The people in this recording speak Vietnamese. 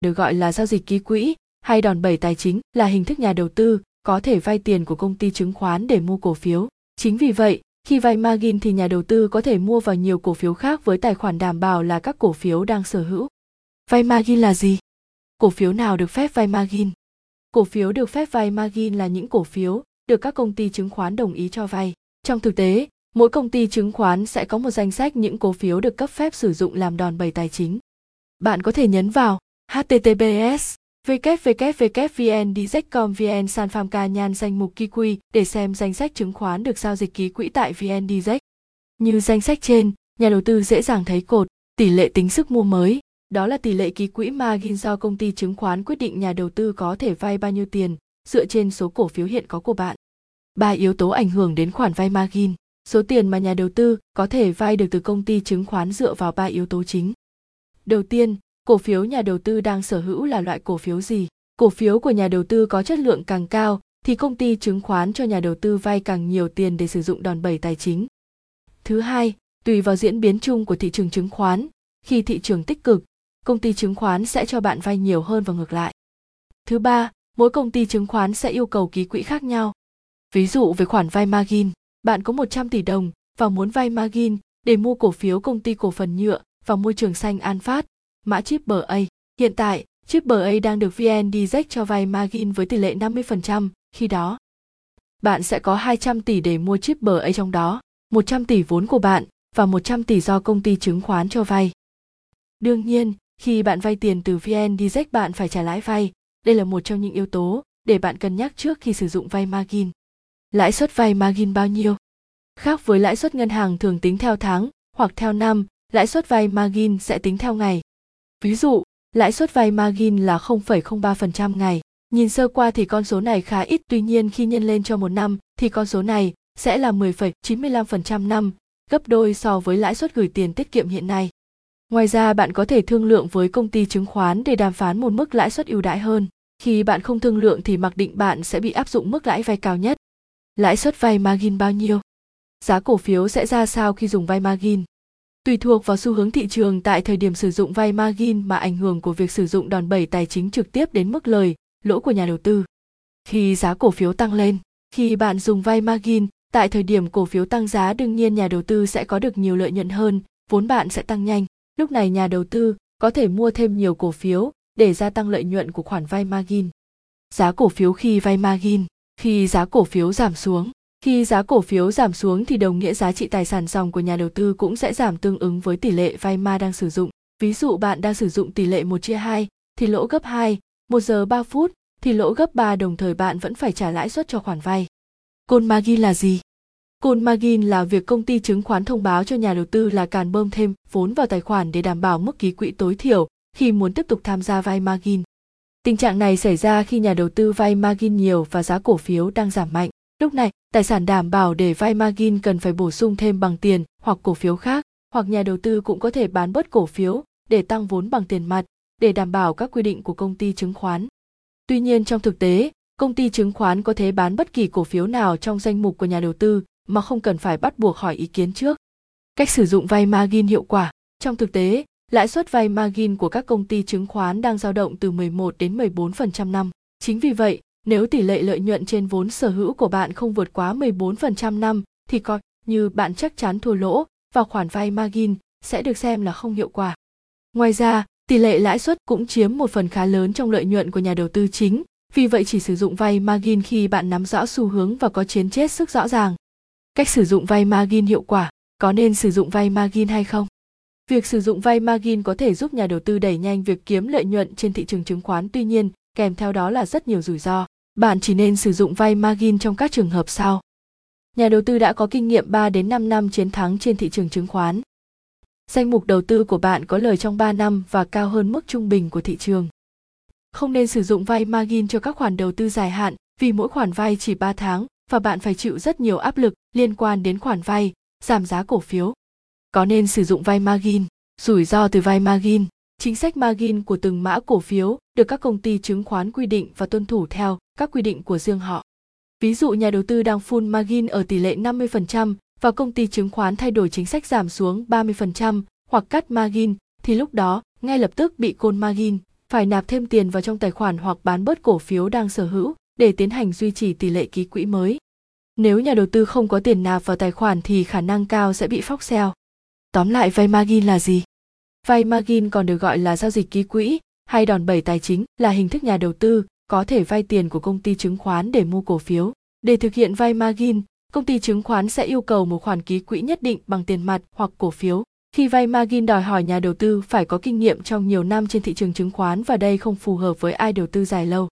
được gọi là giao dịch ký quỹ hay đòn bẩy tài chính, là hình thức nhà đầu tư có thể vay tiền của công ty chứng khoán để mua cổ phiếu. Chính vì vậy, khi vay margin thì nhà đầu tư có thể mua vào nhiều cổ phiếu khác với tài khoản đảm bảo là các cổ phiếu đang sở hữu. Vay margin là gì? Cổ phiếu nào được phép vay margin? Cổ phiếu được phép vay margin là những cổ phiếu được các công ty chứng khoán đồng ý cho vay. Trong thực tế, mỗi công ty chứng khoán sẽ có một danh sách những cổ phiếu được cấp phép sử dụng làm đòn bẩy tài chính. Bạn có thể nhấn vào https://www.vndirect.com/vnsanfarmca nhan danh mục ký quỹ để xem danh sách chứng khoán được giao dịch ký quỹ tại VNDirect. Như danh sách trên, nhà đầu tư dễ dàng thấy cột tỷ lệ tính sức mua mới. Đó là tỷ lệ ký quỹ margin do công ty chứng khoán quyết định nhà đầu tư có thể vay bao nhiêu tiền dựa trên số cổ phiếu hiện có của bạn. 3 yếu tố ảnh hưởng đến khoản vay margin. Số tiền mà nhà đầu tư có thể vay được từ công ty chứng khoán dựa vào 3 yếu tố chính. Đầu tiên, cổ phiếu nhà đầu tư đang sở hữu là loại cổ phiếu gì? Cổ phiếu của nhà đầu tư có chất lượng càng cao thì công ty chứng khoán cho nhà đầu tư vay càng nhiều tiền để sử dụng đòn bẩy tài chính. Thứ hai, tùy vào diễn biến chung của thị trường chứng khoán, khi thị trường tích cực, công ty chứng khoán sẽ cho bạn vay nhiều hơn và ngược lại. Thứ ba, mỗi công ty chứng khoán sẽ yêu cầu ký quỹ khác nhau. Ví dụ với khoản vay margin, bạn có 100 tỷ đồng và muốn vay margin để mua cổ phiếu công ty cổ phần nhựa và môi trường xanh An Phát, mã CHIPBA. Hiện tại, CHIPBA đang được VNDirect cho vay margin với tỷ lệ 50%, khi đó bạn sẽ có 200 tỷ để mua CHIPBA, trong đó 100 tỷ vốn của bạn và 100 tỷ do công ty chứng khoán cho vay. Đương nhiên, khi bạn vay tiền từ VNDirect bạn phải trả lãi vay, đây là một trong những yếu tố để bạn cân nhắc trước khi sử dụng vay margin. Lãi suất vay margin bao nhiêu? Khác với lãi suất ngân hàng thường tính theo tháng hoặc theo năm, lãi suất vay margin sẽ tính theo ngày. Ví dụ, lãi suất vay margin là 0,03% ngày. Nhìn sơ qua thì con số này khá ít, tuy nhiên khi nhân lên cho một năm thì con số này sẽ là 10,95% năm, gấp đôi so với lãi suất gửi tiền tiết kiệm hiện nay. Ngoài ra, bạn có thể thương lượng với công ty chứng khoán để đàm phán một mức lãi suất ưu đãi hơn. Khi bạn không thương lượng thì mặc định bạn sẽ bị áp dụng mức lãi vay cao nhất. Lãi suất vay margin bao nhiêu? Giá cổ phiếu sẽ ra sao khi dùng vay margin? Tùy thuộc vào xu hướng thị trường tại thời điểm sử dụng vay margin mà ảnh hưởng của việc sử dụng đòn bẩy tài chính trực tiếp đến mức lời, lỗ của nhà đầu tư. Khi giá cổ phiếu tăng lên, khi bạn dùng vay margin tại thời điểm cổ phiếu tăng giá, đương nhiên nhà đầu tư sẽ có được nhiều lợi nhuận hơn, vốn bạn sẽ tăng nhanh. Lúc này nhà đầu tư có thể mua thêm nhiều cổ phiếu để gia tăng lợi nhuận của khoản vay margin. Giá cổ phiếu khi vay margin. Khi giá cổ phiếu giảm xuống. Khi giá cổ phiếu giảm xuống thì đồng nghĩa giá trị tài sản ròng của nhà đầu tư cũng sẽ giảm tương ứng với tỷ lệ vay mà đang sử dụng. Ví dụ bạn đang sử dụng tỷ lệ 1/2 thì lỗ gấp 2, 1 giờ 3 phút thì lỗ gấp 3, đồng thời bạn vẫn phải trả lãi suất cho khoản vay. Call margin là gì? Call margin là việc công ty chứng khoán thông báo cho nhà đầu tư là cần bơm thêm vốn vào tài khoản để đảm bảo mức ký quỹ tối thiểu khi muốn tiếp tục tham gia vay margin. Tình trạng này xảy ra khi nhà đầu tư vay margin nhiều và giá cổ phiếu đang giảm mạnh. Lúc này, tài sản đảm bảo để vay margin cần phải bổ sung thêm bằng tiền hoặc cổ phiếu khác, hoặc nhà đầu tư cũng có thể bán bớt cổ phiếu để tăng vốn bằng tiền mặt để đảm bảo các quy định của công ty chứng khoán. Tuy nhiên trong thực tế, công ty chứng khoán có thể bán bất kỳ cổ phiếu nào trong danh mục của nhà đầu tư mà không cần phải bắt buộc hỏi ý kiến trước. Cách sử dụng vay margin hiệu quả. Trong thực tế, lãi suất vay margin của các công ty chứng khoán đang dao động từ 11 đến 14% năm. Chính vì vậy, nếu tỷ lệ lợi nhuận trên vốn sở hữu của bạn không vượt quá 14% năm thì coi như bạn chắc chắn thua lỗ và khoản vay margin sẽ được xem là không hiệu quả. Ngoài ra, tỷ lệ lãi suất cũng chiếm một phần khá lớn trong lợi nhuận của nhà đầu tư chính, vì vậy chỉ sử dụng vay margin khi bạn nắm rõ xu hướng và có chiến chết sức rõ ràng. Cách sử dụng vay margin hiệu quả. Có nên sử dụng vay margin hay không? Việc sử dụng vay margin có thể giúp nhà đầu tư đẩy nhanh việc kiếm lợi nhuận trên thị trường chứng khoán, tuy nhiên kèm theo đó là rất nhiều rủi ro. Bạn chỉ nên sử dụng vay margin trong các trường hợp sau. Nhà đầu tư đã có kinh nghiệm 3 đến 5 năm chiến thắng trên thị trường chứng khoán. Danh mục đầu tư của bạn có lời trong 3 năm và cao hơn mức trung bình của thị trường. Không nên sử dụng vay margin cho các khoản đầu tư dài hạn vì mỗi khoản vay chỉ 3 tháng và bạn phải chịu rất nhiều áp lực liên quan đến khoản vay, giảm giá cổ phiếu. Có nên sử dụng vay margin? Rủi ro từ vay margin. Chính sách margin của từng mã cổ phiếu được các công ty chứng khoán quy định và tuân thủ theo các quy định của riêng họ. Ví dụ nhà đầu tư đang full margin ở tỷ lệ 50% và công ty chứng khoán thay đổi chính sách giảm xuống 30% hoặc cắt margin thì lúc đó ngay lập tức bị call margin, phải nạp thêm tiền vào trong tài khoản hoặc bán bớt cổ phiếu đang sở hữu để tiến hành duy trì tỷ lệ ký quỹ mới. Nếu nhà đầu tư không có tiền nạp vào tài khoản thì khả năng cao sẽ bị phóc xèo. Tóm lại, vay margin là gì? Vay margin còn được gọi là giao dịch ký quỹ hay đòn bẩy tài chính là hình thức nhà đầu tư có thể vay tiền của công ty chứng khoán để mua cổ phiếu. Để thực hiện vay margin, công ty chứng khoán sẽ yêu cầu một khoản ký quỹ nhất định bằng tiền mặt hoặc cổ phiếu. Khi vay margin đòi hỏi nhà đầu tư phải có kinh nghiệm trong nhiều năm trên thị trường chứng khoán và đây không phù hợp với ai đầu tư dài lâu.